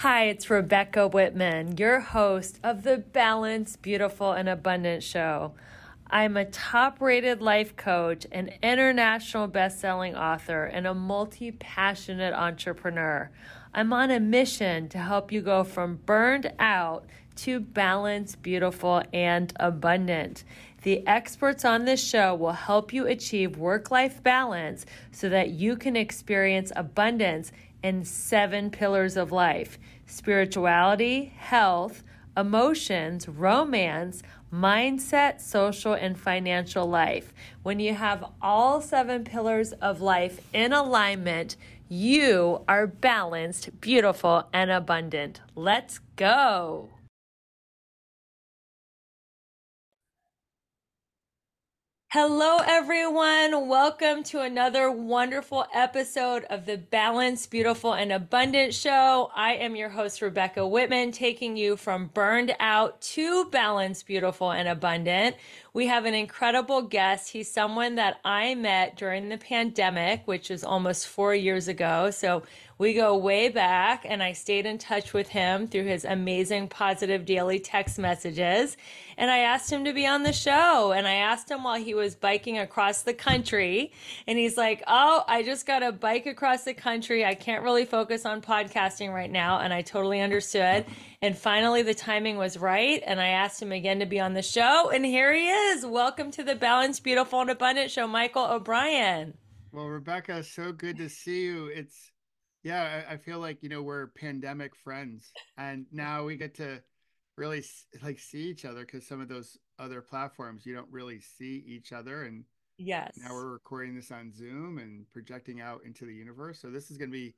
Hi, it's Rebecca Whitman, your host of the Balanced, Beautiful, and Abundant Show. I'm a top-rated life coach, an international best-selling author, and a multi-passionate entrepreneur. I'm on a mission to help you go from burned out to balanced, beautiful, and abundant. The experts on this show will help you achieve work-life balance so that you can experience abundance in 7 pillars of life: spirituality, health, emotions, romance, mindset, social, and financial life. When you have all 7 pillars of life in alignment, you are balanced, beautiful, and abundant. Let's go. Hello, everyone. Welcome to another wonderful episode of the Balanced, Beautiful, and Abundant Show. I am your host, Rebecca Whitman, taking you from burned out to balanced, beautiful, and abundant. We have an incredible guest. He's someone that I met during the pandemic, which is almost 4 years ago. So we go way back, and I stayed in touch with him through his amazing positive daily text messages. And I asked him to be on the show, and I asked him while he was biking across the country, and he's like, oh, I just got to bike across the country. I can't really focus on podcasting right now. And I totally understood. And finally, the timing was right. And I asked him again to be on the show, and here he is. Welcome to the Balanced, Beautiful, and Abundant Show, Michael O'Brien. Well, Rebecca, so good to see you. I feel like, we're pandemic friends, and now we get to really see each other, because some of those other platforms, you don't really see each other. And yes, now we're recording this on Zoom and projecting out into the universe. So this is going to be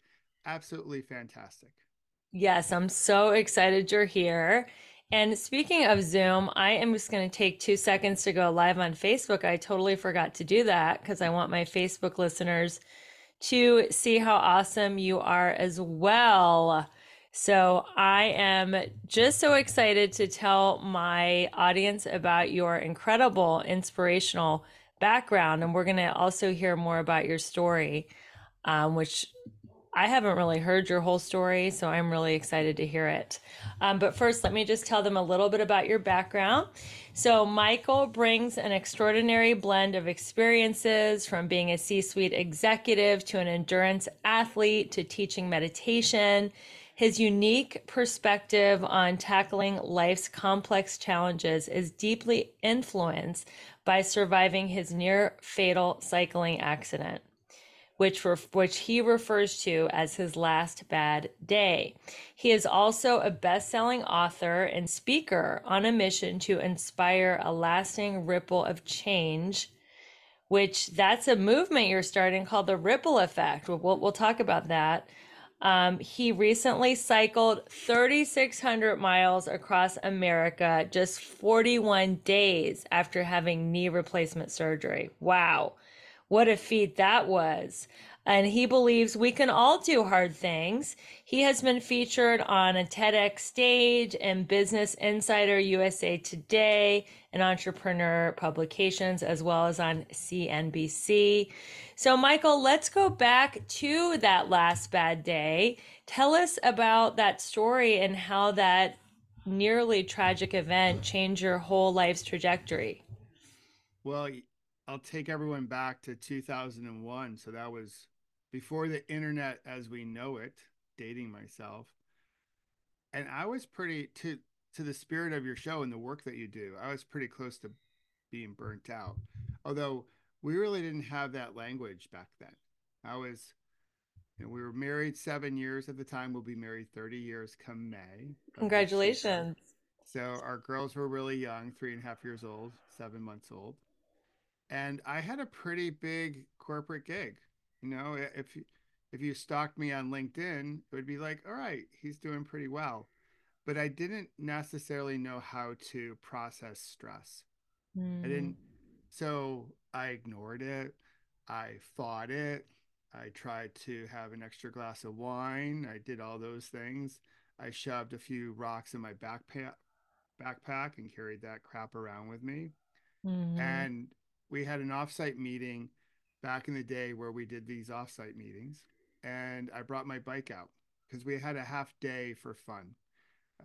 absolutely fantastic. Yes, I'm so excited you're here. And speaking of Zoom, I am just going to take 2 seconds to go live on Facebook. I totally forgot to do that because I want my Facebook listeners to see how awesome you are as well. So I am just so excited to tell my audience about your incredible inspirational background. And we're going to also hear more about your story, which I haven't really heard your whole story, so I'm really excited to hear it. But first, let me just tell them a little bit about your background. So Michael brings an extraordinary blend of experiences, from being a C-suite executive to an endurance athlete to teaching meditation. His unique perspective on tackling life's complex challenges is deeply influenced by surviving his near-fatal cycling accident, which he refers to as his last bad day. He is also a best-selling author and speaker on a mission to inspire a lasting ripple of change, which that's a movement you're starting called the Ripple Effect. We'll talk about that. He recently cycled 3,600 miles across America just 41 days after having knee replacement surgery. Wow. What a feat that was. And he believes we can all do hard things. He has been featured on a TEDx stage and Business Insider, USA Today, and Entrepreneur Publications, as well as on CNBC. So Michael, let's go back to that last bad day. Tell us about that story and how that nearly tragic event changed your whole life's trajectory. Well, I'll take everyone back to 2001. So that was before the internet as we know it, dating myself. And I was pretty, to the spirit of your show and the work that you do, I was pretty close to being burnt out. Although we really didn't have that language back then. I was, we were married 7 years at the time. We'll be married 30 years come May. Congratulations. So our girls were really young, 3.5 years old, 7 months old. And I had a pretty big corporate gig. If you stalked me on LinkedIn, it would be like, all right, he's doing pretty well. But I didn't necessarily know how to process stress. Mm. So I ignored it. I fought it. I tried to have an extra glass of wine. I did all those things. I shoved a few rocks in my backpack and carried that crap around with me. Mm. And we had an offsite meeting back in the day where we did these offsite meetings, and I brought my bike out because we had a half day for fun.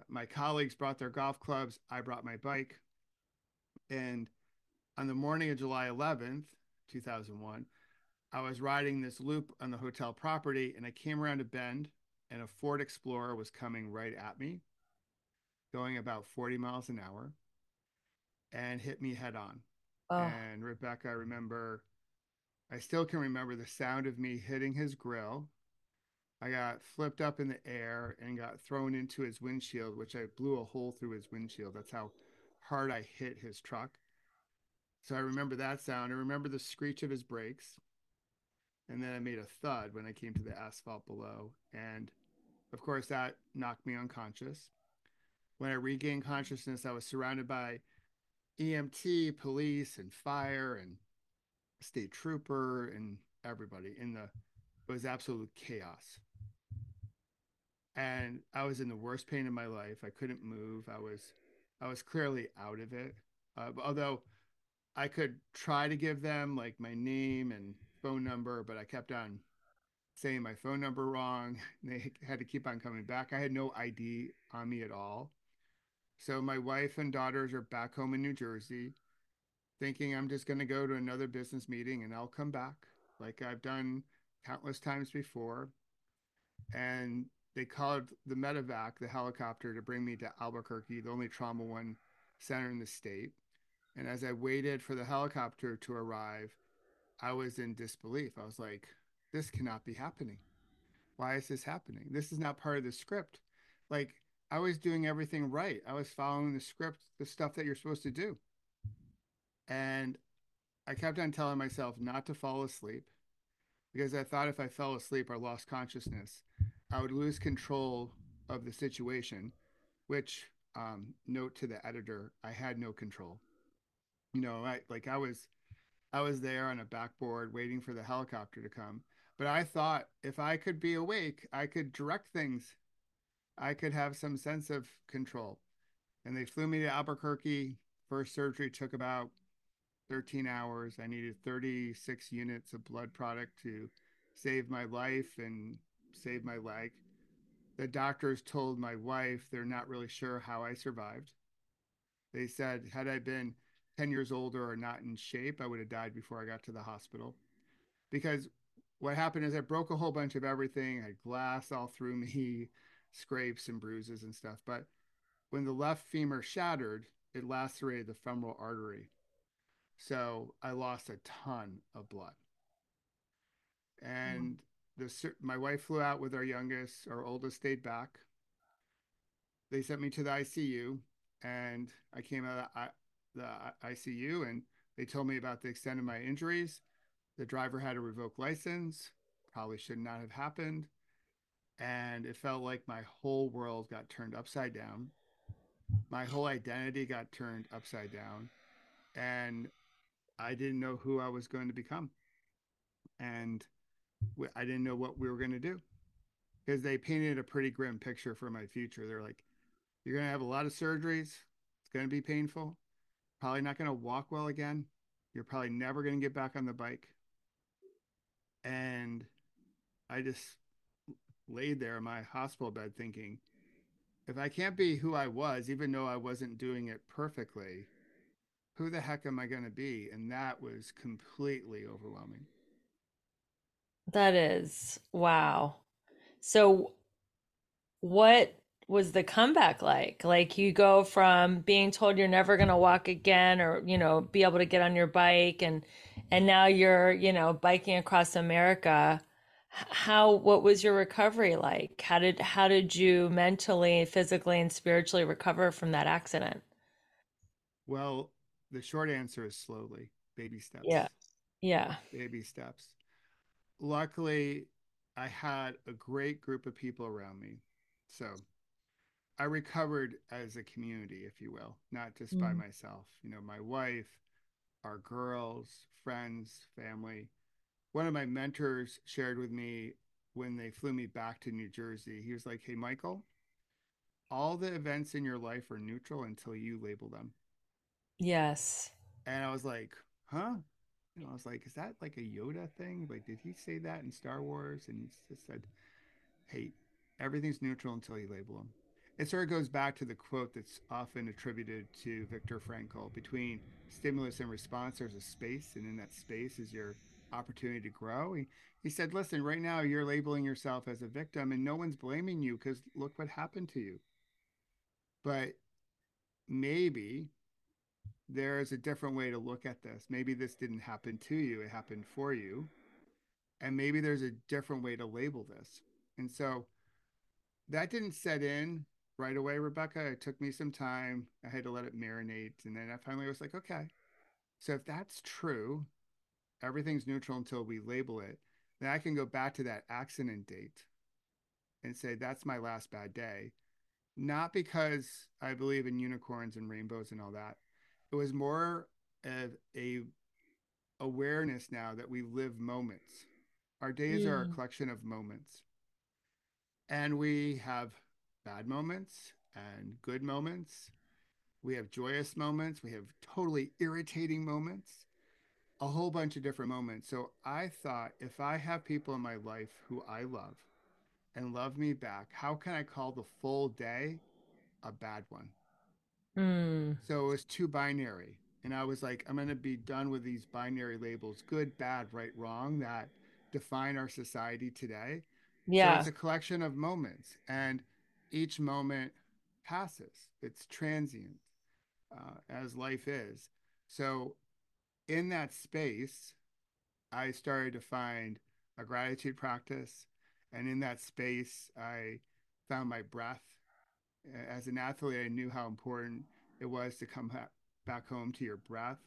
My colleagues brought their golf clubs. I brought my bike. And on the morning of July 11th, 2001, I was riding this loop on the hotel property, and I came around a bend, and a Ford Explorer was coming right at me, going about 40 miles an hour, and hit me head on. Oh. And Rebecca, I still can remember the sound of me hitting his grill. I got flipped up in the air and got thrown into his windshield, which I blew a hole through his windshield. That's how hard I hit his truck. So I remember that sound. I remember the screech of his brakes. And then I made a thud when I came to the asphalt below. And of course, that knocked me unconscious. When I regained consciousness, I was surrounded by EMT, police, and fire, and state trooper, and everybody. It was absolute chaos. And I was in the worst pain of my life. I couldn't move. I was clearly out of it. Although I could try to give them like my name and phone number, but I kept on saying my phone number wrong. They had to keep on coming back. I had no ID on me at all. So my wife and daughters are back home in New Jersey, thinking I'm just going to go to another business meeting and I'll come back like I've done countless times before. And they called the medevac, the helicopter, to bring me to Albuquerque, the only trauma one center in the state. And as I waited for the helicopter to arrive, I was in disbelief. I was like, this cannot be happening. Why is this happening? This is not part of the script. Like, I was doing everything right. I was following the script, the stuff that you're supposed to do. And I kept on telling myself not to fall asleep, because I thought if I fell asleep or lost consciousness, I would lose control of the situation, which, note to the editor, I had no control. You know, I was there on a backboard waiting for the helicopter to come. But I thought if I could be awake, I could direct things. I could have some sense of control. And they flew me to Albuquerque. First surgery took about 13 hours. I needed 36 units of blood product to save my life and save my leg. The doctors told my wife they're not really sure how I survived. They said, had I been 10 years older or not in shape, I would have died before I got to the hospital. Because what happened is I broke a whole bunch of everything. I had glass all through me, scrapes and bruises and stuff. But when the left femur shattered, it lacerated the femoral artery. So I lost a ton of blood. And my wife flew out with our youngest. Our oldest stayed back. They sent me to the ICU, and I came out of the ICU, and they told me about the extent of my injuries. The driver had a revoked license, probably should not have happened. And it felt like my whole world got turned upside down. My whole identity got turned upside down. And I didn't know who I was going to become. And I didn't know what we were going to do, because they painted a pretty grim picture for my future. They're like, you're going to have a lot of surgeries. It's going to be painful. Probably not going to walk well again. You're probably never going to get back on the bike. And I just laid there in my hospital bed thinking, if I can't be who I was, even though I wasn't doing it perfectly, who the heck am I going to be? And that was completely overwhelming. That is, wow. So what was the comeback like? Like, you go from being told you're never going to walk again, or, you know, be able to get on your bike, and now you're, you know, biking across America. What was your recovery like? How did you mentally, physically, and spiritually recover from that accident? Well, the short answer is slowly, baby steps. Yeah. Baby steps. Luckily, I had a great group of people around me. So I recovered as a community, if you will, not just by myself. You know, my wife, our girls, friends, family. One of my mentors shared with me when they flew me back to New Jersey, he was like, hey, Michael, all the events in your life are neutral until you label them. Yes. And I was like, huh? And I was like, is that like a Yoda thing? Like, did he say that in Star Wars? And he just said, hey, Everything's neutral until you label them. It sort of goes back to the quote that's often attributed to Viktor Frankl: between stimulus and response, there's a space, and in that space is your opportunity to grow. He said, listen, right now you're labeling yourself as a victim and no one's blaming you because look what happened to you. But maybe there is a different way to look at this. Maybe this didn't happen to you, it happened for you. And maybe there's a different way to label this. And so that didn't set in right away, Rebecca. It took me some time. I had to let it marinate. And then I finally was like, okay, so if that's true, everything's neutral until we label it, then I can go back to that accident date and say, that's my last bad day. Not because I believe in unicorns and rainbows and all that. It was more of a awareness now that we live moments. Our days are a collection of moments. And we have bad moments and good moments. We have joyous moments. We have totally irritating moments. A whole bunch of different moments. So I thought, if I have people in my life who I love and love me back, how can I call the full day a bad one? So it was too binary. And I was like, I'm going to be done with these binary labels, good, bad, right, wrong, that define our society today. Yeah. So it's a collection of moments, and each moment passes. It's transient, as life is. So in that space, I started to find a gratitude practice. And in that space, I found my breath. As an athlete, I knew how important it was to come back home to your breath,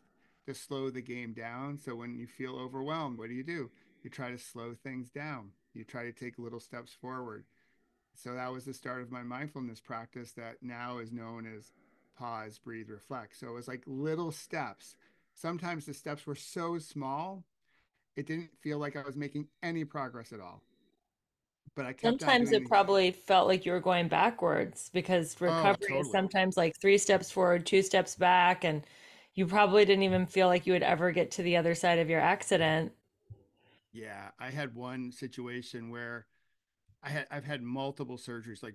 to slow the game down. So when you feel overwhelmed, what do? You try to slow things down. You try to take little steps forward. So that was the start of my mindfulness practice that now is known as Pause, Breathe, Reflect. So it was like little steps. Sometimes the steps were so small, it didn't feel like I was making any progress at all. But I kept sometimes it probably felt like you were going backwards, because recovery is sometimes like 3 steps forward, 2 steps back. And you probably didn't even feel like you would ever get to the other side of your accident. Yeah, I had one situation where I've had multiple surgeries, like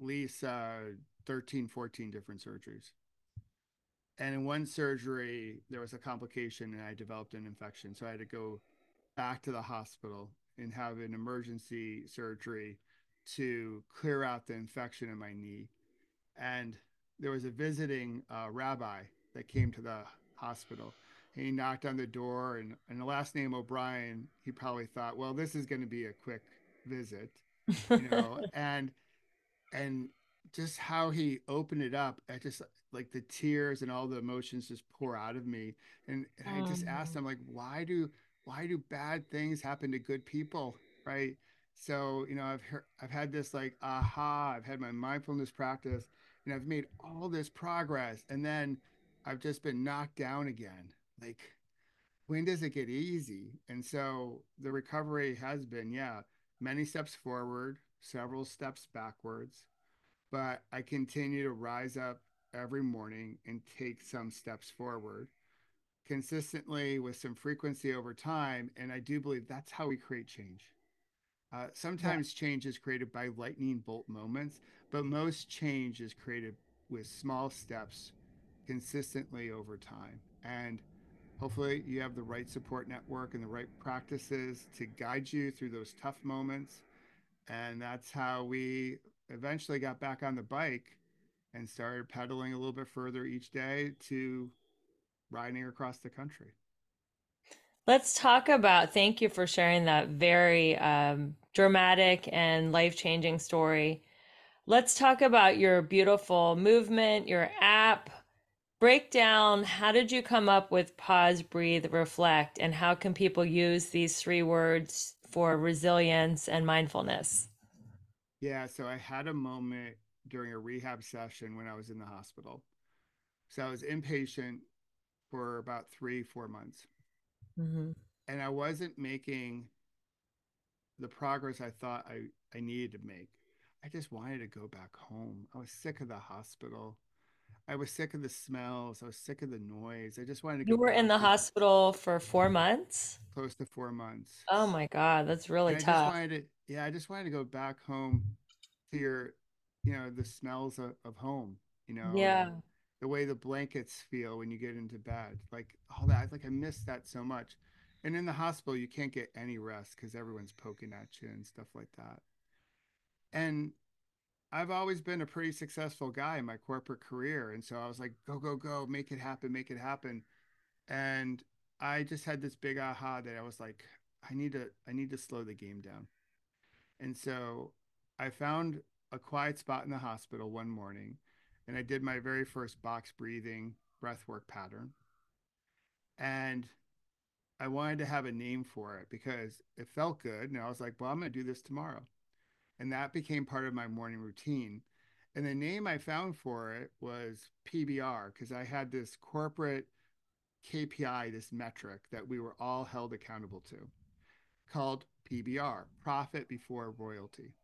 at least 13, 14 different surgeries. And in one surgery, there was a complication and I developed an infection. So I had to go back to the hospital and have an emergency surgery to clear out the infection in my knee. And there was a visiting rabbi that came to the hospital. He knocked on the door, and the last name O'Brien, he probably thought, well, this is going to be a quick visit, you know, and just how he opened it up, I just like the tears and all the emotions just pour out of me. And I just asked him, like, why do bad things happen to good people? Right. So, you know, I've had this like, aha, I've had my mindfulness practice and I've made all this progress. And then I've just been knocked down again. Like, when does it get easy? And so the recovery has been, many steps forward, several steps backwards, but I continue to rise up every morning and take some steps forward consistently with some frequency over time. And I do believe that's how we create change. Sometimes change is created by lightning bolt moments, but most change is created with small steps consistently over time. And hopefully you have the right support network and the right practices to guide you through those tough moments. And that's how we eventually got back on the bike and started pedaling a little bit further each day to riding across the country. Let's talk about, thank you for sharing that very dramatic and life-changing story. Let's talk about your beautiful movement, your app. Break down, how did you come up with Pause, Breathe, Reflect, and how can people use these 3 words for resilience and mindfulness? Yeah, so I had a moment during a rehab session when I was in the hospital. So I was inpatient for about 3-4 months. Mm-hmm. And I wasn't making the progress I thought I needed to make. I just wanted to go back home. I was sick of the hospital. I was sick of the smells. I was sick of the noise. I just wanted to go. You were in the hospital for 4 months? Close to 4 months. Oh my God, that's really tough. I just wanted to go back home to your, you know, the smells of home, you know, the way the blankets feel when you get into bed, like all that, like I miss that so much. And in the hospital, you can't get any rest because everyone's poking at you and stuff like that. And I've always been a pretty successful guy in my corporate career. And so I was like, go, go, go, make it happen, make it happen. And I just had this big aha that I was like, I need to slow the game down. And so I found a quiet spot in the hospital one morning, and I did my very first box breathing breathwork pattern. And I wanted to have a name for it because it felt good. And I was like, well, I'm going to do this tomorrow. And that became part of my morning routine. And the name I found for it was PBR, because I had this corporate KPI, this metric that we were all held accountable to, called PBR, Profit Before Royalty.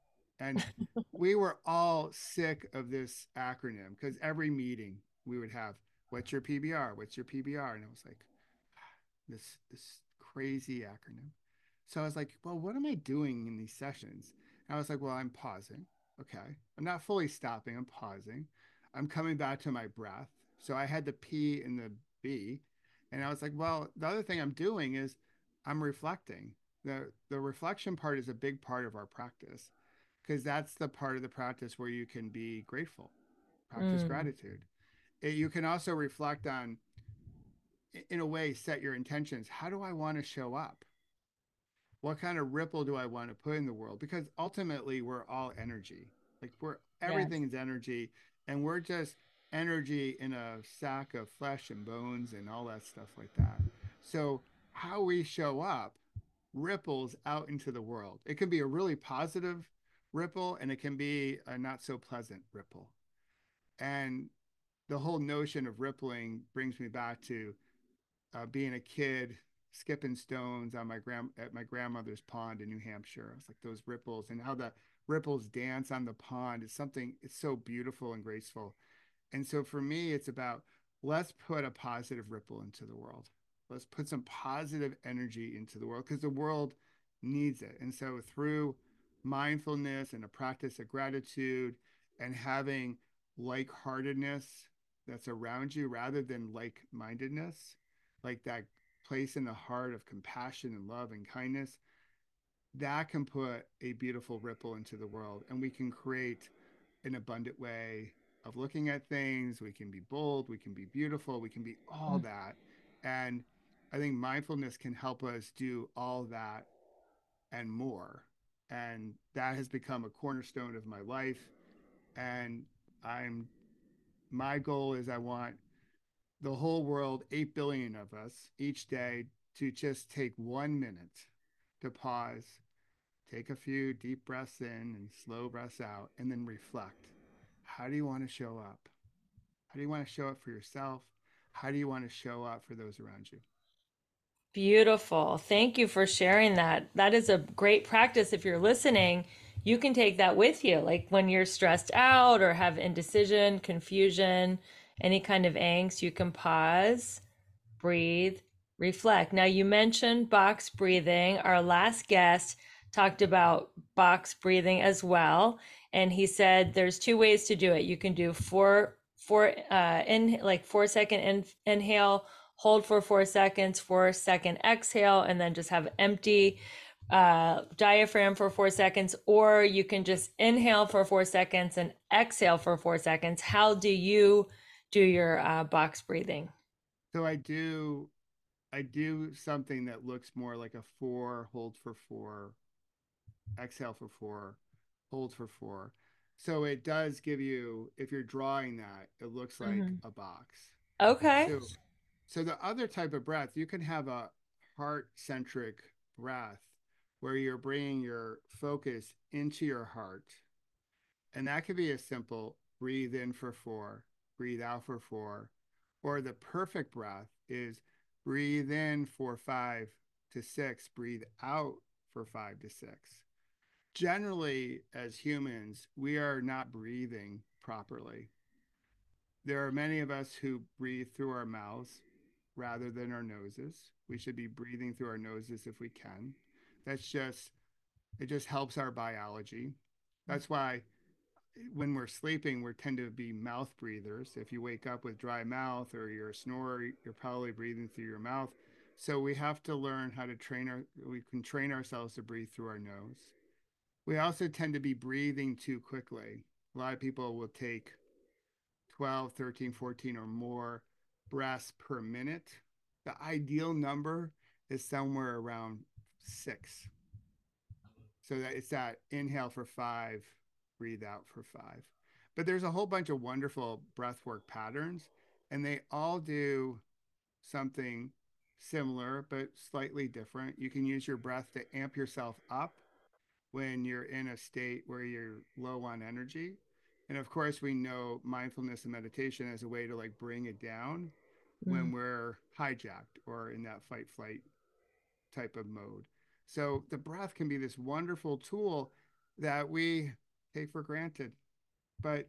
And we were all sick of this acronym, because every meeting we would have, what's your PBR? What's your PBR? And I was like, this crazy acronym. So I was like, well, what am I doing in these sessions? And I was like, well, I'm pausing. Okay. I'm not fully stopping. I'm pausing. I'm coming back to my breath. So I had the P and the B. And I was like, well, the other thing I'm doing is I'm reflecting. The reflection part is a big part of our practice, because that's the part of the practice where you can be grateful, practice gratitude. You can also reflect on, in a way, set your intentions. How do I want to show up? What kind of ripple do I want to put in the world? Because ultimately we're all energy. Like everything's energy, and we're just energy in a sack of flesh and bones and all that stuff like that. So how we show up ripples out into the world. It can be a really positive ripple, and it can be a not so pleasant ripple. And the whole notion of rippling brings me back to being a kid skipping stones on at my grandmother's pond in New Hampshire. It's like those ripples, and how the ripples dance on the pond is something, it's so beautiful and graceful. And so for me, it's about, let's put a positive ripple into the world. Let's put some positive energy into the world, because the world needs it. And so through mindfulness and a practice of gratitude and having like-heartedness that's around you rather than like-mindedness, like that place in the heart of compassion and love and kindness, that can put a beautiful ripple into the world. And we can create an abundant way of looking at things. We can be bold, we can be beautiful, we can be all that. And I think mindfulness can help us do all that and more. And that has become a cornerstone of my life. And my goal is, I want the whole world, 8 billion of us each day, to just take 1 minute to pause, take a few deep breaths in and slow breaths out, and then reflect. How do you want to show up? How do you want to show up for yourself? How do you want to show up for those around you? Beautiful. Thank you for sharing that. That is a great practice. If you're listening, you can take that with you. Like when you're stressed out or have indecision, confusion, any kind of angst, you can pause, breathe, reflect. Now, you mentioned box breathing. Our last guest talked about box breathing as well. And he said there's 2 ways to do it. You can do 4 second inhale, hold for 4 seconds, 4 second exhale, and then just have empty diaphragm for 4 seconds, or you can just inhale for 4 seconds and exhale for 4 seconds. How do you do your box breathing? So I do something that looks more like a 4, hold for 4, exhale for 4, hold for 4. So it does give you, if you're drawing that, it looks like a box. Okay. So the other type of breath, you can have a heart-centric breath where you're bringing your focus into your heart. And that could be a simple breathe in for 4, breathe out for 4. Or the perfect breath is breathe in for 5 to 6, breathe out for 5 to 6. Generally, as humans, we are not breathing properly. There are many of us who breathe through our mouths rather than our noses. We should be breathing through our noses if we can. It just helps our biology. That's why when we're sleeping, we tend to be mouth breathers. If you wake up with dry mouth or you're a snorer, you're probably breathing through your mouth. So we have to learn how to train ourselves to breathe through our nose. We also tend to be breathing too quickly. A lot of people will take 12, 13, 14 or more breaths per minute. The ideal number is somewhere around 6. So that it's that inhale for 5, breathe out for 5. But there's a whole bunch of wonderful breathwork patterns, and they all do something similar but slightly different. You can use your breath to amp yourself up when you're in a state where you're low on energy. And of course, we know mindfulness and meditation as a way to like bring it down when we're hijacked or in that fight flight type of mode. So the breath can be this wonderful tool that we take for granted. But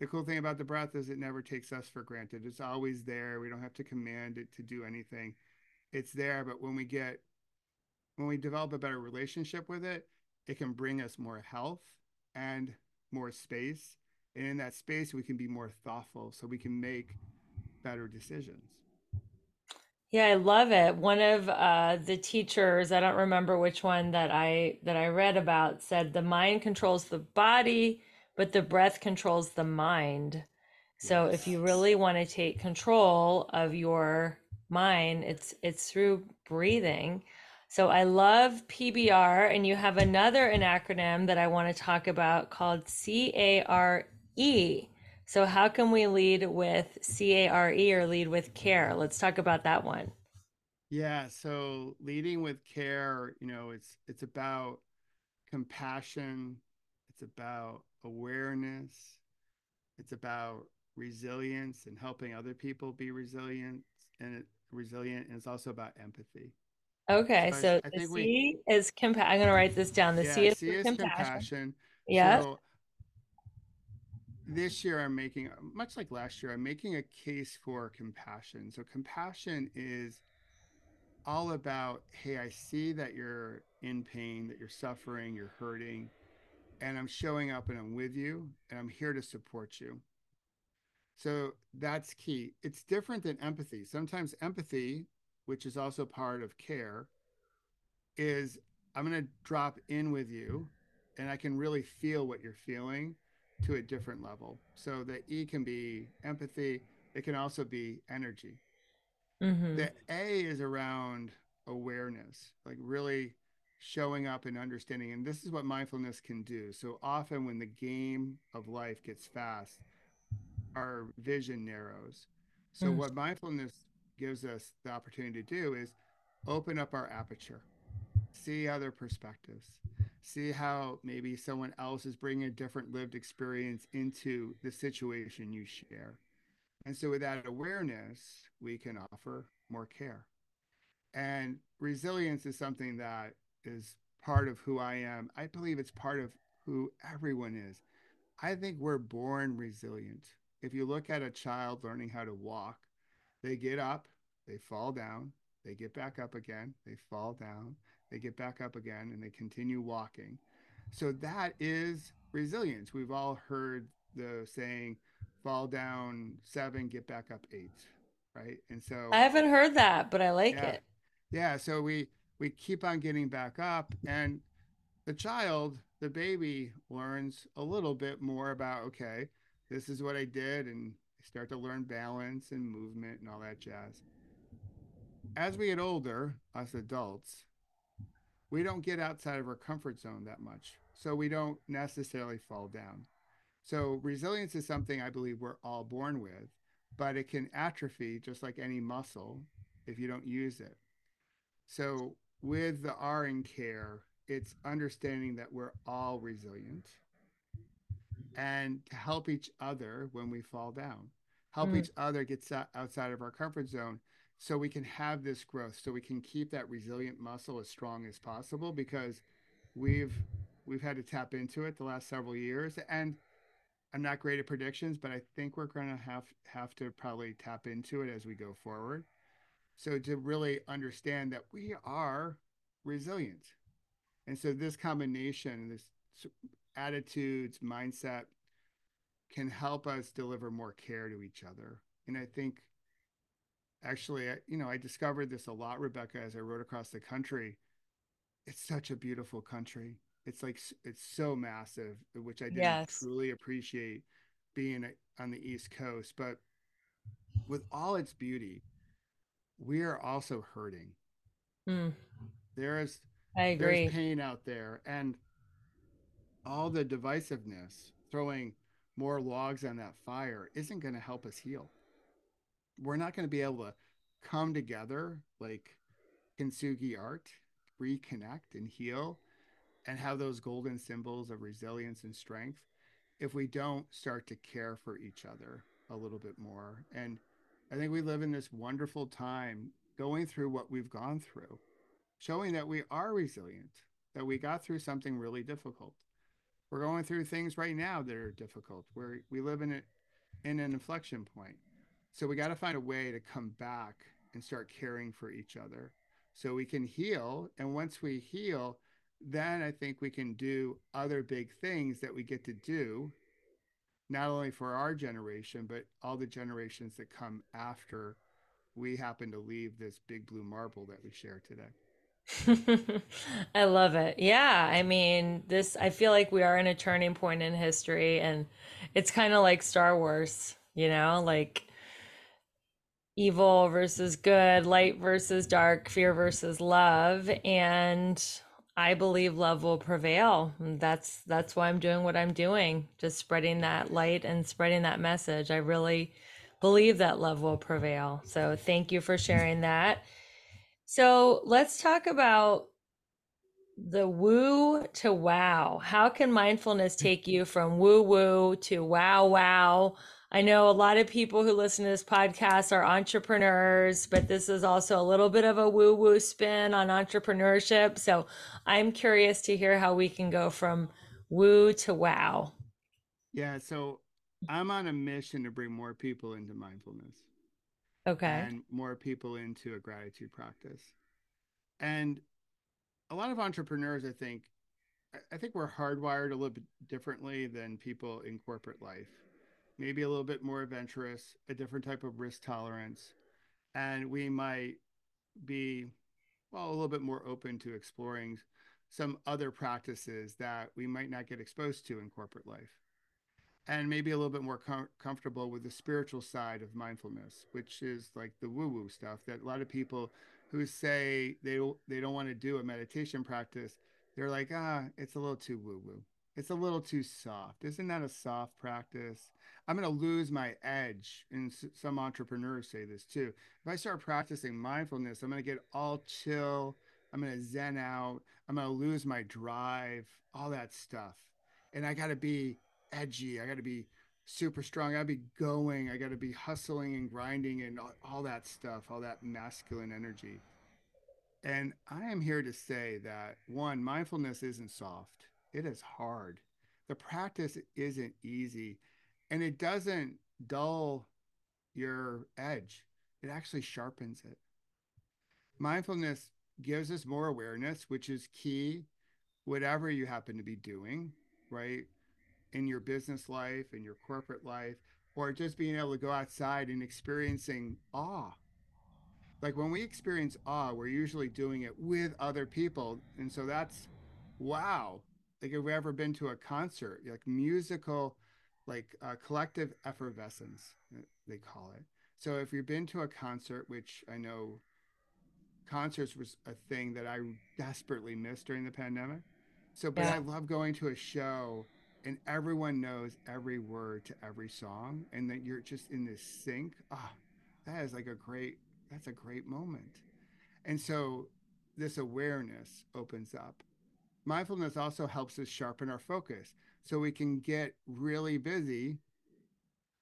the cool thing about the breath is it never takes us for granted. It's always there. We don't have to command it to do anything. It's there, but when we develop a better relationship with it, it can bring us more health and more space. And in that space, we can be more thoughtful so we can make better decisions. Yeah, I love it. One of the teachers, I don't remember which one that I read about, said the mind controls the body, but the breath controls the mind. So yes. If you really want to take control of your mind, it's through breathing. So I love PBR, and you have another an acronym that I want to talk about called CARE. So how can we lead with CARE or lead with care? Let's talk about that one. Yeah, so leading with care, you know, it's about compassion, it's about awareness, it's about resilience and helping other people be resilient, and it's also about empathy. Okay, so I think I'm going to write this down. The C is compassion. Yeah. So, this year I'm making, much like last year, I'm making a case for compassion. So compassion is all about, hey, I see that you're in pain, that you're suffering, you're hurting, and I'm showing up and I'm with you and I'm here to support you. So that's key. It's different than empathy. Sometimes empathy, which is also part of care, is I'm going to drop in with you and I can really feel what you're feeling to a different level. So the E can be empathy. It can also be energy. Mm-hmm. The A is around awareness, like really showing up and understanding. And this is what mindfulness can do. So often when the game of life gets fast, our vision narrows. So what mindfulness gives us the opportunity to do is open up our aperture, see other perspectives, see how maybe someone else is bringing a different lived experience into the situation you share. And so with that awareness, we can offer more care. And resilience is something that is part of who I am. I believe it's part of who everyone is. I think we're born resilient. If you look at a child learning how to walk, they get up, they fall down, they get back up again, they fall down, they get back up again, and they continue walking. So that is resilience. We've all heard the saying, fall down 7, get back up 8, right? And so I haven't heard that, but I like it. Yeah, so we keep on getting back up, and the baby learns a little bit more about, okay, this is what I did, and they start to learn balance and movement and all that jazz. As we get older, us adults, we don't get outside of our comfort zone that much. So we don't necessarily fall down. So resilience is something I believe we're all born with, but it can atrophy just like any muscle if you don't use it. So with the R in care, it's understanding that we're all resilient and to help each other when we fall down, help each other get outside of our comfort zone. So we can have this growth, so we can keep that resilient muscle as strong as possible, because we've had to tap into it the last several years. And I'm not great at predictions, but I think we're going to have to probably tap into it as we go forward. So to really understand that we are resilient. And so this combination, this attitudes, mindset, can help us deliver more care to each other. And I think actually, you know, I discovered this a lot, Rebecca, as I rode across the country. It's such a beautiful country. It's like, it's so massive, which I didn't truly appreciate being on the East Coast. But with all its beauty, we are also hurting. Mm. There is, I agree, there's pain out there, and all the divisiveness, throwing more logs on that fire, isn't going to help us heal. We're not going to be able to come together like Kintsugi art, reconnect and heal, and have those golden symbols of resilience and strength if we don't start to care for each other a little bit more. And I think we live in this wonderful time going through what we've gone through, showing that we are resilient, that we got through something really difficult. We're going through things right now that are difficult, where we live in an inflection point. So we got to find a way to come back and start caring for each other so we can heal. And once we heal, then I think we can do other big things that we get to do, not only for our generation, but all the generations that come after we happen to leave this big blue marble that we share today. I love it. Yeah. I mean, this, I feel like we are in a turning point in history, and it's kind of like Star Wars, you know, like evil versus good, light versus dark, fear versus love. And I believe love will prevail. That's why I'm doing what I'm doing, just spreading that light and spreading that message. I really believe that love will prevail. So thank you for sharing that. So let's talk about the woo to wow. How can mindfulness take you from woo woo to wow wow? I know a lot of people who listen to this podcast are entrepreneurs, but this is also a little bit of a woo-woo spin on entrepreneurship. So I'm curious to hear how we can go from woo to wow. Yeah, so I'm on a mission to bring more people into mindfulness. Okay. And more people into a gratitude practice. And a lot of entrepreneurs, I think we're hardwired a little bit differently than people in corporate life. Maybe a little bit more adventurous, a different type of risk tolerance. And we might be, well, a little bit more open to exploring some other practices that we might not get exposed to in corporate life. And maybe a little bit more comfortable with the spiritual side of mindfulness, which is like the woo-woo stuff that a lot of people who say they don't want to do a meditation practice, they're like, it's a little too woo-woo. It's a little too soft. Isn't that a soft practice? I'm going to lose my edge. And some entrepreneurs say this too. If I start practicing mindfulness, I'm going to get all chill. I'm going to zen out. I'm going to lose my drive, all that stuff. And I got to be edgy. I got to be super strong. I got to be going. I got to be hustling and grinding and all that stuff, all that masculine energy. And I am here to say that, one, mindfulness isn't soft. It is hard. The practice isn't easy, and it doesn't dull your edge. It actually sharpens it. Mindfulness gives us more awareness, which is key, whatever you happen to be doing, right? In your business life, in your corporate life, or just being able to go outside and experiencing awe. Like when we experience awe, we're usually doing it with other people. And so that's wow. Like, have we ever been to a concert, like musical, like collective effervescence, they call it. So if you've been to a concert, which I know concerts was a thing that I desperately missed during the pandemic. So, but I love going to a show and everyone knows every word to every song and that you're just in this sync. That is like that's a great moment. And so this awareness opens up. Mindfulness also helps us sharpen our focus so we can get really busy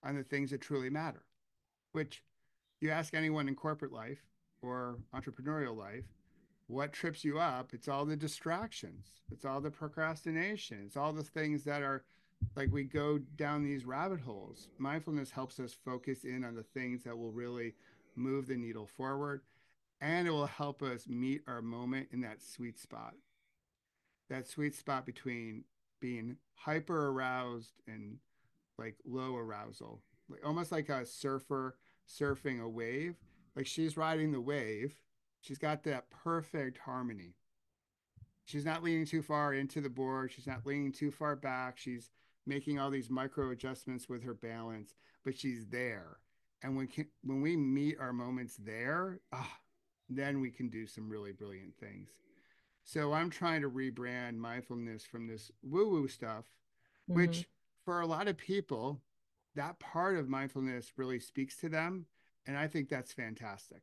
on the things that truly matter, which you ask anyone in corporate life or entrepreneurial life, what trips you up? It's all the distractions. It's all the procrastination. It's all the things that are like we go down these rabbit holes. Mindfulness helps us focus in on the things that will really move the needle forward, and it will help us meet our moment in that sweet spot between being hyper aroused and like low arousal, like almost like a surfer surfing a wave. Like she's riding the wave. She's got that perfect harmony. She's not leaning too far into the board. She's not leaning too far back. She's making all these micro adjustments with her balance, but she's there. And when we meet our moments there, then we can do some really brilliant things. So I'm trying to rebrand mindfulness from this woo-woo stuff, which for a lot of people, that part of mindfulness really speaks to them. And I think that's fantastic.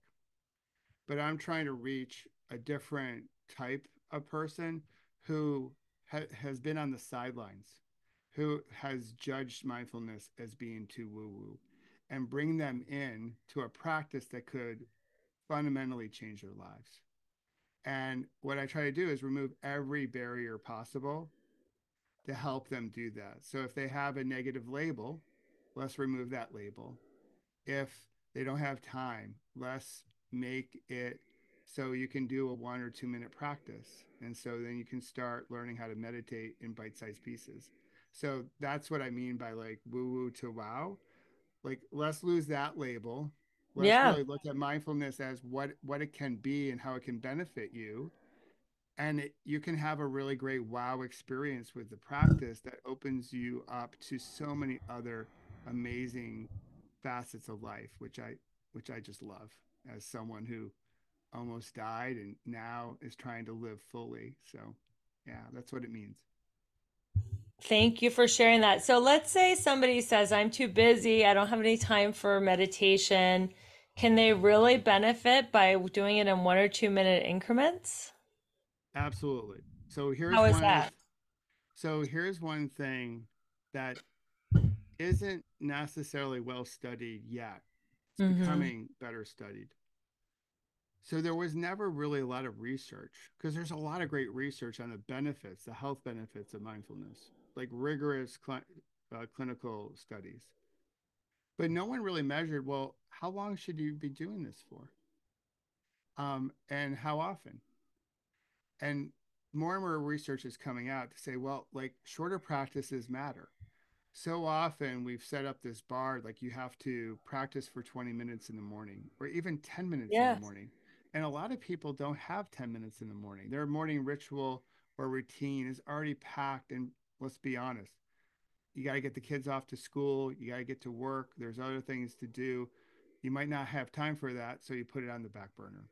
But I'm trying to reach a different type of person who has been on the sidelines, who has judged mindfulness as being too woo-woo, and bring them in to a practice that could fundamentally change their lives. And what I try to do is remove every barrier possible to help them do that. So if they have a negative label, let's remove that label. If they don't have time, let's make it so you can do a 1 or 2 minute practice. And so then you can start learning how to meditate in bite-sized pieces. So that's what I mean by like woo-woo to wow. Like, let's lose that label. Let's really look at mindfulness as what it can be and how it can benefit you. And you can have a really great wow experience with the practice that opens you up to so many other amazing facets of life, which I just love as someone who almost died and now is trying to live fully. So yeah, that's what it means. Thank you for sharing that. So let's say somebody says, I'm too busy, I don't have any time for meditation. Can they really benefit by doing it in 1 or 2 minute increments? Absolutely. So here's here's one thing that isn't necessarily well studied yet. It's becoming better studied. So there was never really a lot of research, because there's a lot of great research on the benefits, the health benefits of mindfulness, like rigorous clinical studies. But no one really measured, well, how long should you be doing this for? And how often? And more research is coming out to say, well, like shorter practices matter. So often we've set up this bar, like you have to practice for 20 minutes in the morning or even 10 minutes in the morning. And a lot of people don't have 10 minutes in the morning. Their morning ritual or routine is already packed. And let's be honest, you got to get the kids off to school. You got to get to work. There's other things to do. You might not have time for that. So you put it on the back burner.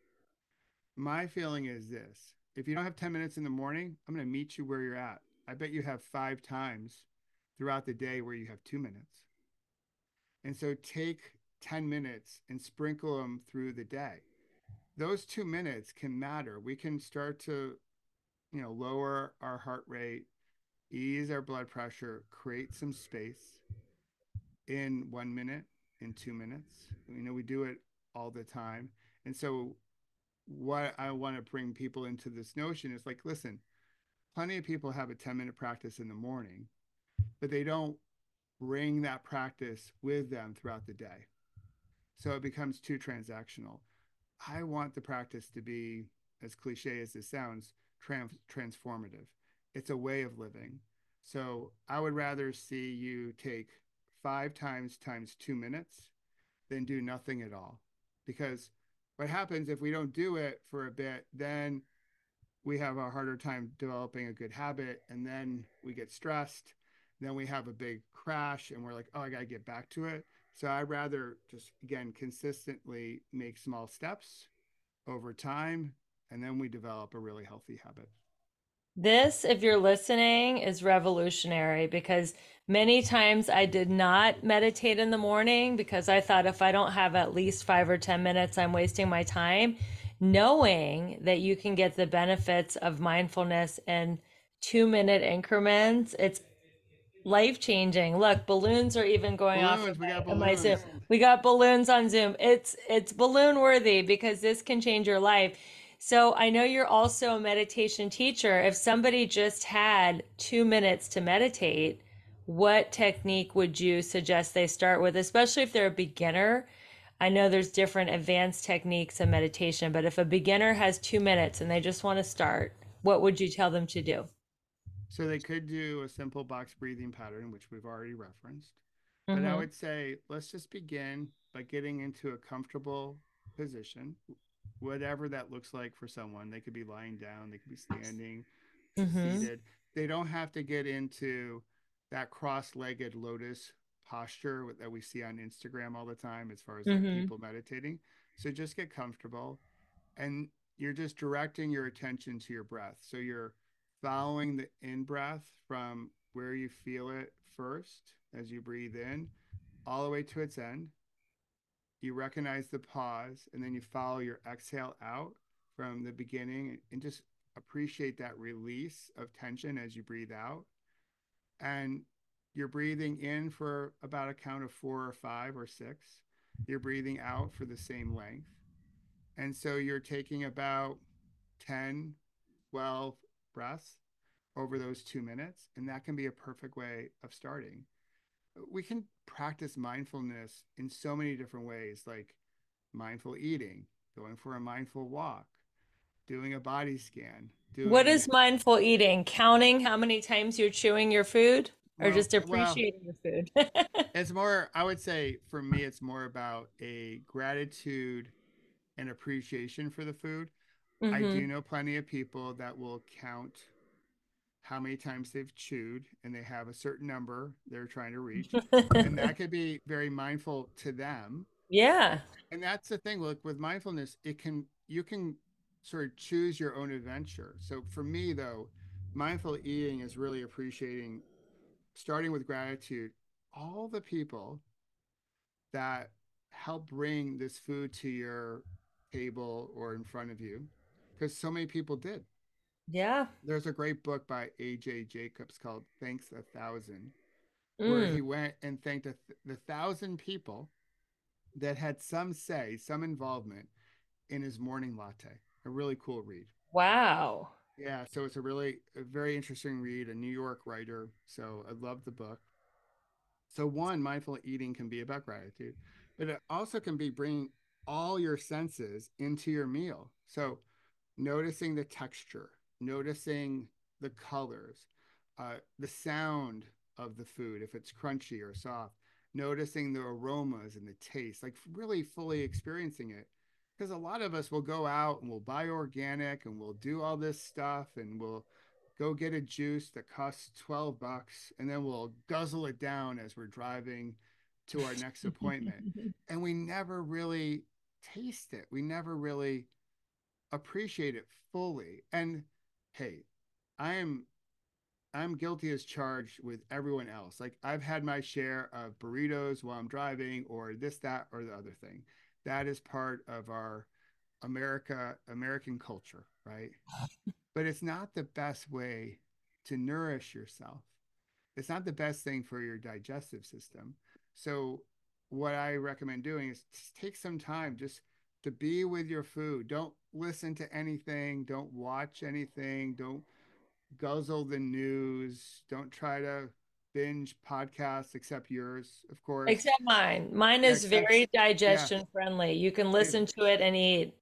My feeling is this: if you don't have 10 minutes in the morning, I'm going to meet you where you're at. I bet you have 5 times throughout the day where you have 2 minutes. And so take 10 minutes and sprinkle them through the day. Those 2 minutes can matter. We can start to, you know, lower our heart rate, ease our blood pressure, create some space in 1 minute, in 2 minutes. You know, we do it all the time. And so what I want to bring people into this notion is like, listen, plenty of people have a 10-minute practice in the morning, but they don't bring that practice with them throughout the day. So it becomes too transactional. I want the practice to be, as cliche as this sounds, transformative. It's a way of living. So I would rather see you take 5 times 2 minutes than do nothing at all. Because what happens if we don't do it for a bit, then we have a harder time developing a good habit, and then we get stressed, then we have a big crash, and we're like, oh, I got to get back to it. So I'd rather just, again, consistently make small steps over time, and then we develop a really healthy habit. This, if you're listening, is revolutionary, because many times I did not meditate in the morning because I thought if I don't have at least 5 or 10 minutes, I'm wasting my time. Knowing that you can get the benefits of mindfulness in 2 minute increments, it's life-changing. Look, balloons are even going off. We got balloons on Zoom. It's balloon worthy, because this can change your life. So I know you're also a meditation teacher. If somebody just had 2 minutes to meditate, what technique would you suggest they start with, especially if they're a beginner? I know there's different advanced techniques in meditation, but if a beginner has 2 minutes and they just want to start, what would you tell them to do? So they could do a simple box breathing pattern, which we've already referenced. But I would say, let's just begin by getting into a comfortable position, whatever that looks like for someone. They could be lying down, they could be standing, seated. They don't have to get into that cross-legged lotus posture that we see on Instagram all the time as far as like, people meditating. So just get comfortable, and you're just directing your attention to your breath. So you're following the in-breath from where you feel it first as you breathe in all the way to its end. You recognize the pause, and then you follow your exhale out from the beginning, and just appreciate that release of tension as you breathe out. And you're breathing in for about a count of 4 or 5 or 6. You're breathing out for the same length. And so you're taking about 10, 12 breaths over those 2 minutes. And that can be a perfect way of starting. We can practice mindfulness in so many different ways, like mindful eating, going for a mindful walk, doing a body scan. What is mindful eating? Counting how many times you're chewing your food? Or just appreciating the food. It's more, I would say, for me, it's more about a gratitude and appreciation for the food. I do know plenty of people that will count how many times they've chewed, and they have a certain number they're trying to reach. And that could be very mindful to them. Yeah. And that's the thing. Look, with mindfulness, it can, you can sort of choose your own adventure. So for me, though, mindful eating is really appreciating, starting with gratitude, all the people that help bring this food to your table or in front of you, because so many people did. Yeah. There's a great book by A.J. Jacobs called Thanks a Thousand, where he went and thanked the 1,000 people that had some say, some involvement in his morning latte. A really cool read. Wow. Yeah, so it's a very interesting read, a New York writer. So I love the book. So one, mindful eating can be about gratitude, but it also can be bringing all your senses into your meal. So noticing the texture, noticing the colors, the sound of the food, if it's crunchy or soft, noticing the aromas and the taste, like really fully experiencing it. Because a lot of us will go out and we'll buy organic and we'll do all this stuff and we'll go get a juice that costs $12, and then we'll guzzle it down as we're driving to our next appointment. And we never really taste it. We never really appreciate it fully. And hey, I'm guilty as charged with everyone else. Like, I've had my share of burritos while I'm driving, or this, that, or the other thing. That is part of our American culture, right? But it's not the best way to nourish yourself. It's not the best thing for your digestive system. So what I recommend doing is take some time just to be with your food. Don't listen to anything. Don't watch anything. Don't guzzle the news. Don't try to binge podcasts, except yours, of course. Except mine. Mine is very digestion friendly. You can listen to it and eat.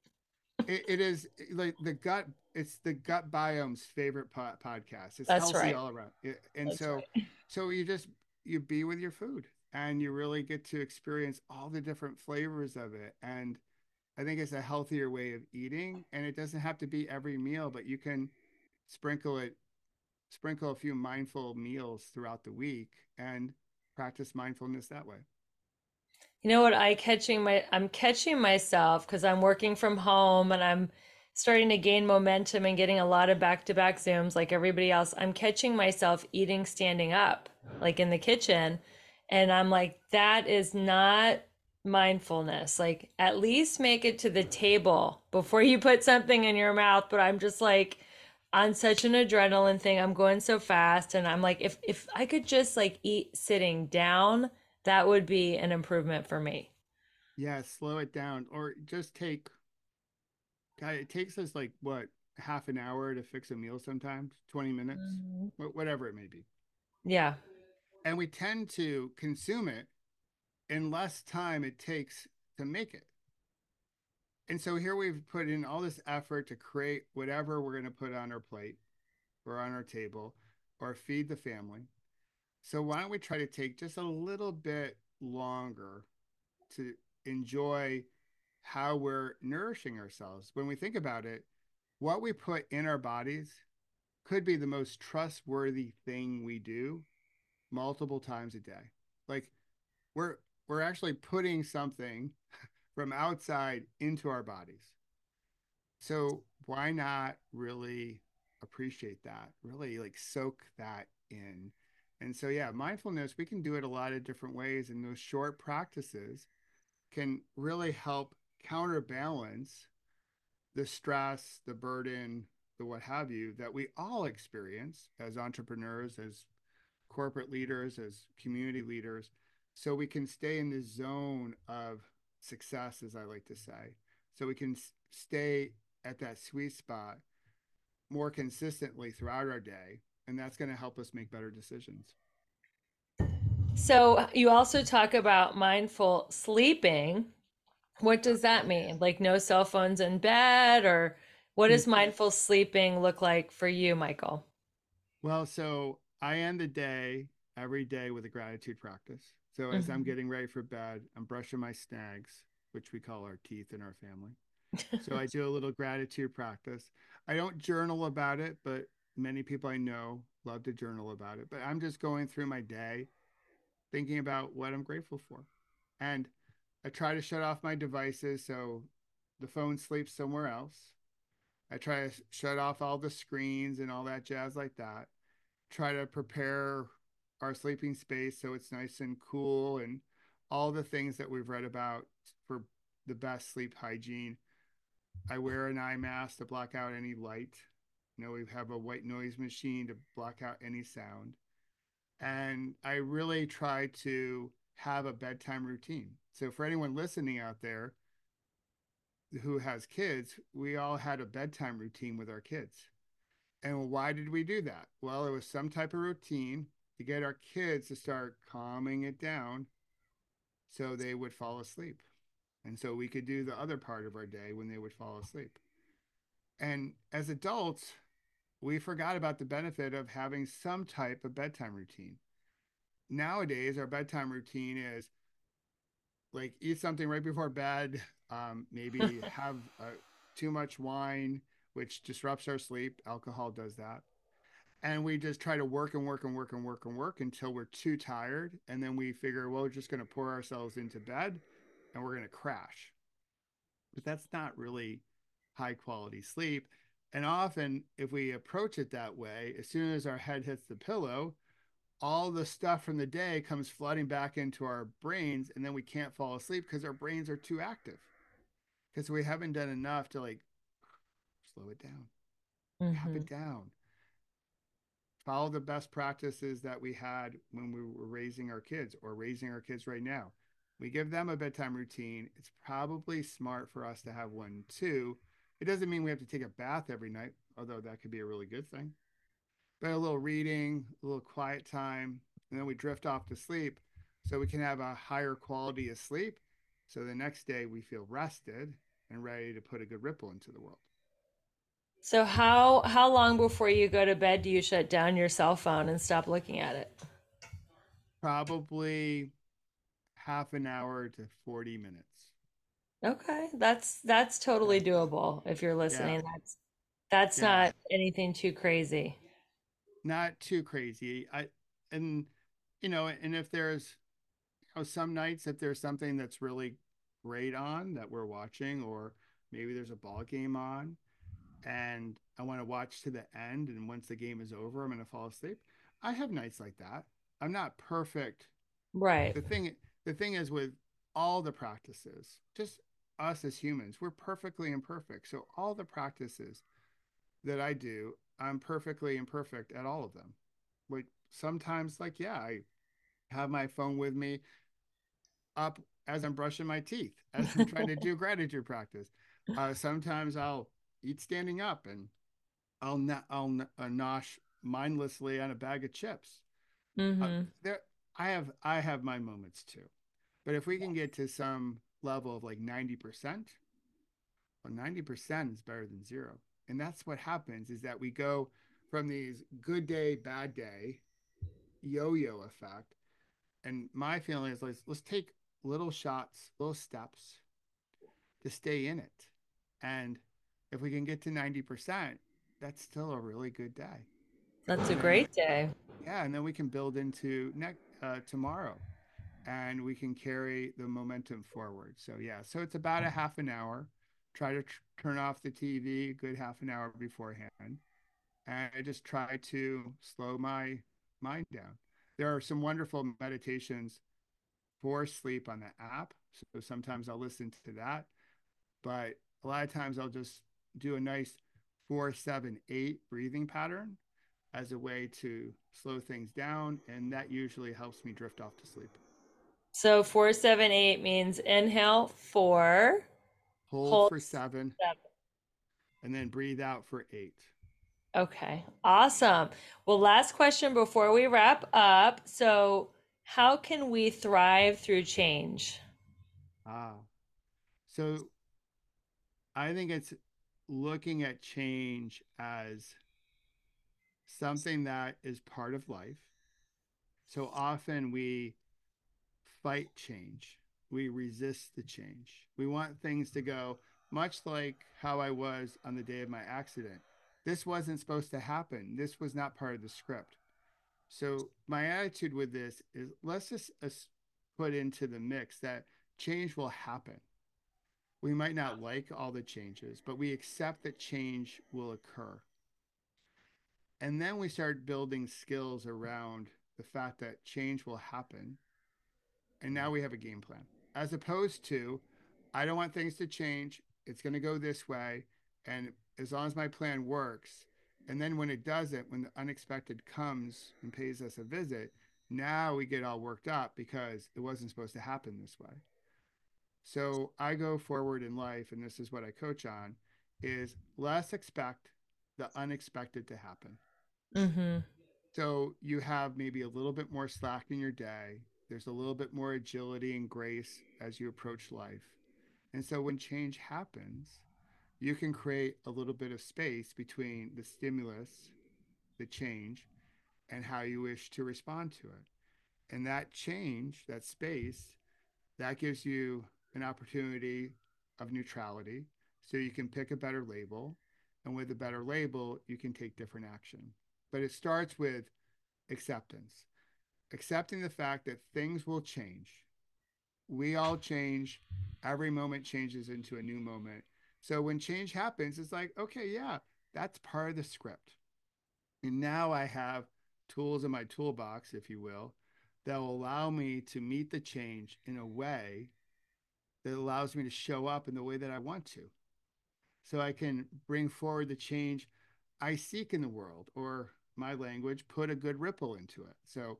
It is like the gut. It's the gut biome's favorite podcast. It's healthy all around. And so you be with your food, and you really get to experience all the different flavors of it. And I think it's a healthier way of eating, and it doesn't have to be every meal, but you can sprinkle a few mindful meals throughout the week and practice mindfulness that way. You know what, I'm catching myself, because I'm working from home and I'm starting to gain momentum and getting a lot of back-to-back Zooms like everybody else. I'm catching myself eating standing up, like in the kitchen. And I'm like, that is not mindfulness. Like, at least make it to the table before you put something in your mouth. But I'm just like, on such an adrenaline thing, I'm going so fast. And I'm like, if I could just like eat sitting down, that would be an improvement for me. Yeah, slow it down. Or just it takes us like, half an hour to fix a meal sometimes, 20 minutes, whatever it may be. Yeah. And we tend to consume it in less time it takes to make it. And so here we've put in all this effort to create whatever we're going to put on our plate or on our table or feed the family. So why don't we try to take just a little bit longer to enjoy how we're nourishing ourselves. When we think about it, what we put in our bodies could be the most trustworthy thing we do multiple times a day. Like we're actually putting something from outside into our bodies. So why not really appreciate that, really like soak that in? And so, yeah, mindfulness, we can do it a lot of different ways, and those short practices can really help counterbalance the stress, the burden, the what have you that we all experience as entrepreneurs, as corporate leaders, as community leaders, so we can stay in the zone of success, as I like to say, so we can stay at that sweet spot more consistently throughout our day. And that's going to help us make better decisions. So you also talk about mindful sleeping. What does that mean? Like no cell phones in bed, or what does mindful sleeping look like for you, Michael? Well, so I end the day every day with a gratitude practice. So as I'm getting ready for bed, I'm brushing my snags, which we call our teeth in our family. So I do a little gratitude practice. I don't journal about it, but many people I know love to journal about it. But I'm just going through my day thinking about what I'm grateful for. And I try to shut off my devices so the phone sleeps somewhere else. I try to shut off all the screens and all that jazz like that. Try to prepare our sleeping space so it's nice and cool, and all the things that we've read about for the best sleep hygiene. I wear an eye mask to block out any light. You know, we have a white noise machine to block out any sound. And I really try to have a bedtime routine. So for anyone listening out there who has kids, we all had a bedtime routine with our kids. And why did we do that? Well, it was some type of routine to get our kids to start calming it down so they would fall asleep. And so we could do the other part of our day when they would fall asleep. And as adults, we forgot about the benefit of having some type of bedtime routine. Nowadays, our bedtime routine is like eat something right before bed, maybe have too much wine, which disrupts our sleep. Alcohol does that. And we just try to work until we're too tired. And then we figure, well, we're just going to pour ourselves into bed and we're going to crash. But that's not really high quality sleep. And often if we approach it that way, as soon as our head hits the pillow, all the stuff from the day comes flooding back into our brains, and then we can't fall asleep because our brains are too active, because we haven't done enough to like slow it down, tap it down, follow the best practices that we had when we were raising our kids or raising our kids right now. We give them a bedtime routine. It's probably smart for us to have one too. It doesn't mean we have to take a bath every night, although that could be a really good thing. But a little reading, a little quiet time, and then we drift off to sleep so we can have a higher quality of sleep. So the next day we feel rested and ready to put a good ripple into the world. So how long before you go to bed do you shut down your cell phone and stop looking at it? Probably half an hour to 40 minutes. Okay, that's totally doable if you're listening. Yeah. That's not anything too crazy. Not too crazy. And if there's some nights, if there's something that's really great on that we're watching, or maybe there's a ball game on and I want to watch to the end, and once the game is over, I'm going to fall asleep. I have nights like that. I'm not perfect. Right. The thing is with all the practices, just us as humans, we're perfectly imperfect. So all the practices that I do, I'm perfectly imperfect at all of them. Like sometimes I have my phone with me up as I'm brushing my teeth, as I'm trying to do gratitude practice. Sometimes I'll eat standing up, and I'll nosh mindlessly on a bag of chips. I have my moments too. But if we can get to some level of like 90%, well, 90% is better than zero. And that's what happens, is that we go from these good day, bad day yo-yo effect. And my feeling is, let's take little shots, little steps to stay in it. And if we can get to 90%, that's still a really good day. That's a great day. Yeah. And then we can build into tomorrow, and we can carry the momentum forward. So, yeah. So it's about a half an hour. Try to turn off the TV a good half an hour beforehand. And I just try to slow my mind down. There are some wonderful meditations for sleep on the app. So sometimes I'll listen to that, but a lot of times I'll just do a nice 4-7-8 breathing pattern as a way to slow things down. And that usually helps me drift off to sleep. So 4-7-8 means inhale 4. Hold for 7. And then breathe out for 8. Okay, awesome. Well, last question before we wrap up. So how can we thrive through change? So I think it's looking at change as something that is part of life. So often we fight change. We resist the change. We want things to go much like how I was on the day of my accident. This wasn't supposed to happen. This was not part of the script. So my attitude with this is, let's just put into the mix that change will happen. We might not like all the changes, but we accept that change will occur. And then we start building skills around the fact that change will happen. And now we have a game plan, as opposed to, I don't want things to change. It's going to go this way. And as long as my plan works, and then when it doesn't, when the unexpected comes and pays us a visit, now we get all worked up because it wasn't supposed to happen this way. So I go forward in life, and this is what I coach on, is less expect the unexpected to happen. Mm-hmm. So you have maybe a little bit more slack in your day. There's a little bit more agility and grace as you approach life. And so when change happens, you can create a little bit of space between the stimulus, the change, and how you wish to respond to it. And that change, that space, that gives you an opportunity of neutrality. So you can pick a better label. And with a better label, you can take different action. But it starts with acceptance. Accepting the fact that things will change. We all change. Every moment changes into a new moment. So when change happens, it's like, okay, yeah, that's part of the script. And now I have tools in my toolbox, if you will, that will allow me to meet the change in a way that allows me to show up in the way that I want to. So I can bring forward the change I seek in the world, or my language, put a good ripple into it. So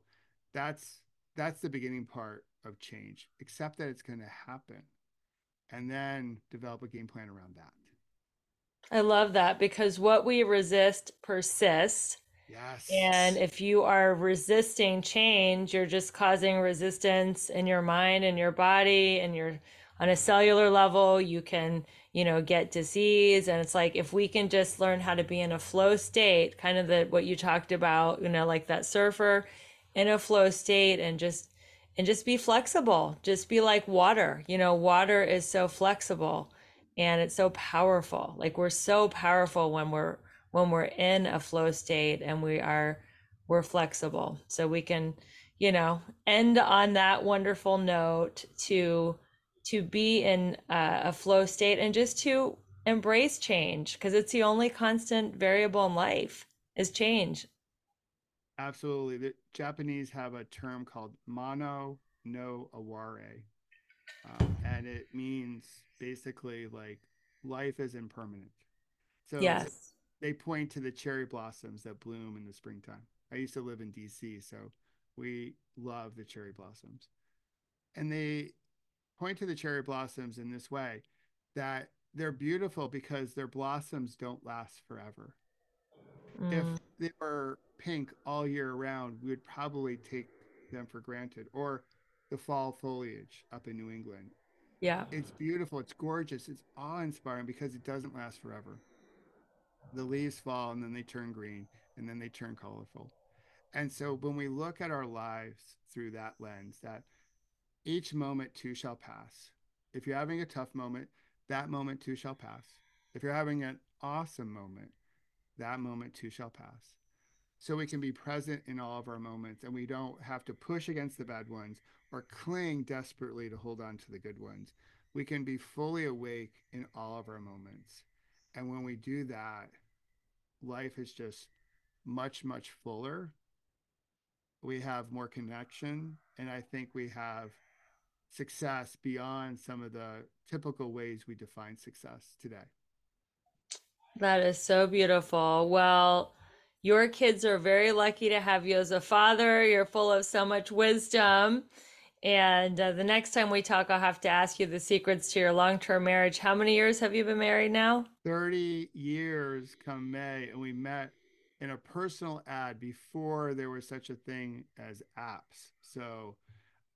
that's the beginning part of change. Accept that it's going to happen. And then develop a game plan around that. I love that, because what we resist persists. Yes. And if you are resisting change, you're just causing resistance in your mind and your body, and you're on a cellular level, you can, get disease. And it's like, if we can just learn how to be in a flow state, kind of what you talked about, like that surfer in a flow state, and just be flexible. Just be like water. Water is so flexible, and it's so powerful. Like, we're so powerful when we're in a flow state, and we're flexible. So we can, end on that wonderful note to be in a flow state, and just to embrace change, because it's the only constant variable in life is change. Absolutely. The Japanese have a term called mono no aware. And it means basically like life is impermanent. So yes. They point to the cherry blossoms that bloom in the springtime. I used to live in DC, so we love the cherry blossoms. And they point to the cherry blossoms in this way, that they're beautiful because their blossoms don't last forever. If they were pink all year round, we would probably take them for granted. Or the fall foliage up in New England. Yeah. It's beautiful. It's gorgeous. It's awe-inspiring because it doesn't last forever. The leaves fall, and then they turn green, and then they turn colorful. And so when we look at our lives through that lens, that each moment too shall pass. If you're having a tough moment, that moment too shall pass. If you're having an awesome moment, that moment too shall pass. So we can be present in all of our moments, and we don't have to push against the bad ones or cling desperately to hold on to the good ones. We can be fully awake in all of our moments. And when we do that, life is just much, much fuller. We have more connection, and I think we have success beyond some of the typical ways we define success today. That is so beautiful. Well, your kids are very lucky to have you as a father. You're full of so much wisdom. And the next time we talk, I'll have to ask you the secrets to your long-term marriage. How many years have you been married now? 30 years come May, and we met in a personal ad before there was such a thing as apps. So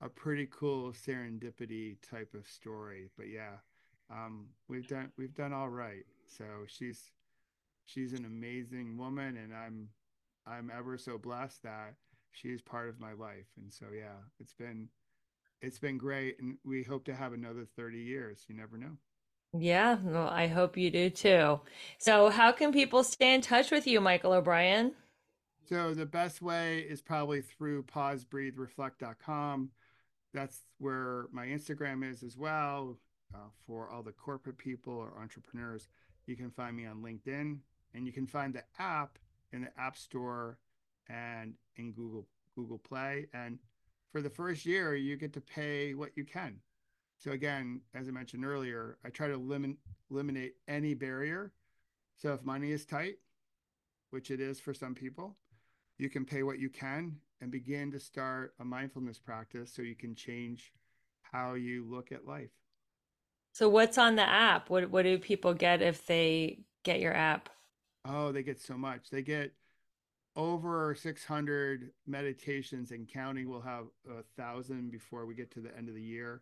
a pretty cool serendipity type of story. But yeah, we've done all right. So she's an amazing woman, and I'm ever so blessed that she is part of my life. And so yeah, it's been great, and we hope to have another 30 years. You never know. Yeah, well, I hope you do too. So how can people stay in touch with you, Michael O'Brien? So the best way is probably through pausebreathereflect.com. That's where my Instagram is as well. For all the corporate people or entrepreneurs, you can find me on LinkedIn, and you can find the app in the App Store and in Google Play. And for the first year, you get to pay what you can. So again, as I mentioned earlier, I try to eliminate any barrier. So if money is tight, which it is for some people, you can pay what you can and begin to start a mindfulness practice so you can change how you look at life. So what's on the app? What do people get if they get your app? Oh, they get so much. They get over 600 meditations and counting. We'll have 1,000 before we get to the end of the year.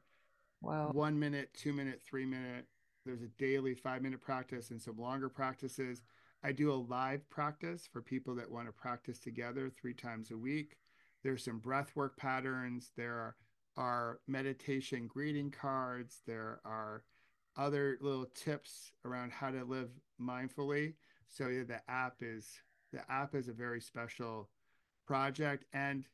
Wow. 1 minute, 2 minute, 3 minute. There's a daily 5 minute practice and some longer practices. I do a live practice for people that want to practice together 3 times a week. There's some breath work patterns. There are meditation greeting cards. There are other little tips around how to live mindfully. So yeah, the app is a very special project. And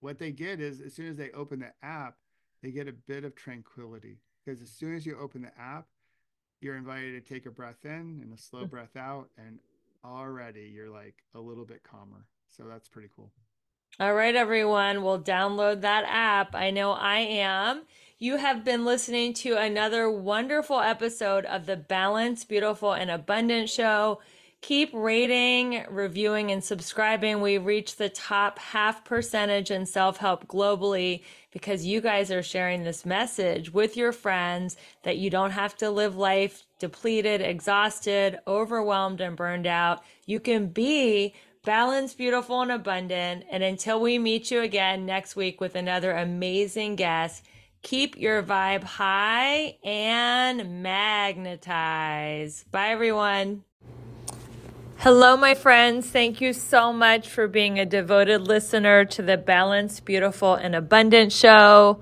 what they get is, as soon as they open the app, they get a bit of tranquility, because as soon as you open the app, you're invited to take a breath in and a slow breath out, and already you're like a little bit calmer. So that's pretty cool. All right, everyone, we'll download that app. I know I am. You have been listening to another wonderful episode of the Balanced, Beautiful, and Abundant Show. Keep rating, reviewing, and subscribing. We reach the top 0.5% in self-help globally because you guys are sharing this message with your friends that you don't have to live life depleted, exhausted, overwhelmed, and burned out. You can be balanced, beautiful, and abundant. And until we meet you again next week with another amazing guest, keep your vibe high and magnetize. Bye, everyone. Hello, my friends. Thank you so much for being a devoted listener to the Balanced, Beautiful, and Abundant Show.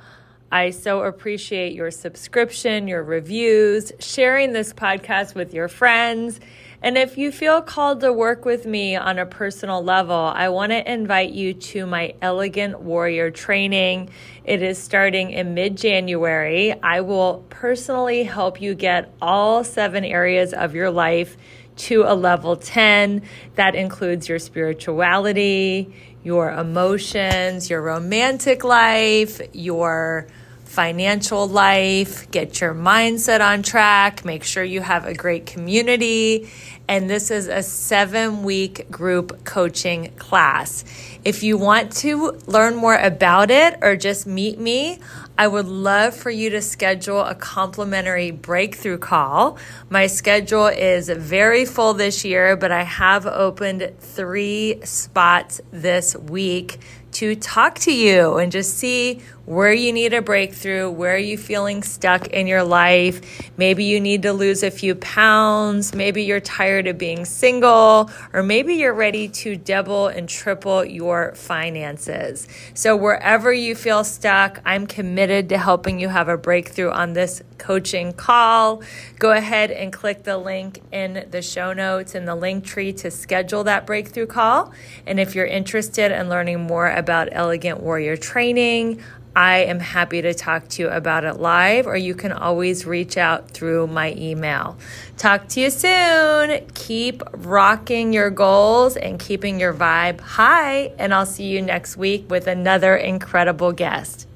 I so appreciate your subscription, your reviews, sharing this podcast with your friends. And if you feel called to work with me on a personal level, I want to invite you to my Elegant Warrior Training. It is starting in mid-January. I will personally help you get all 7 areas of your life to a level 10. That includes your spirituality, your emotions, your romantic life, your financial life, get your mindset on track, make sure you have a great community. And this is a 7-week group coaching class. If you want to learn more about it or just meet me, I would love for you to schedule a complimentary breakthrough call. My schedule is very full this year, but I have opened 3 spots this week to talk to you and just see where you need a breakthrough, where are you feeling stuck in your life. Maybe you need to lose a few pounds. Maybe you're tired of being single, or maybe you're ready to double and triple your finances. So wherever you feel stuck, I'm committed to helping you have a breakthrough on this coaching call. Go ahead and click the link in the show notes and the link tree to schedule that breakthrough call. And if you're interested in learning more about Elegant Warrior Training, I am happy to talk to you about it live, or you can always reach out through my email. Talk to you soon. Keep rocking your goals and keeping your vibe high, and I'll see you next week with another incredible guest.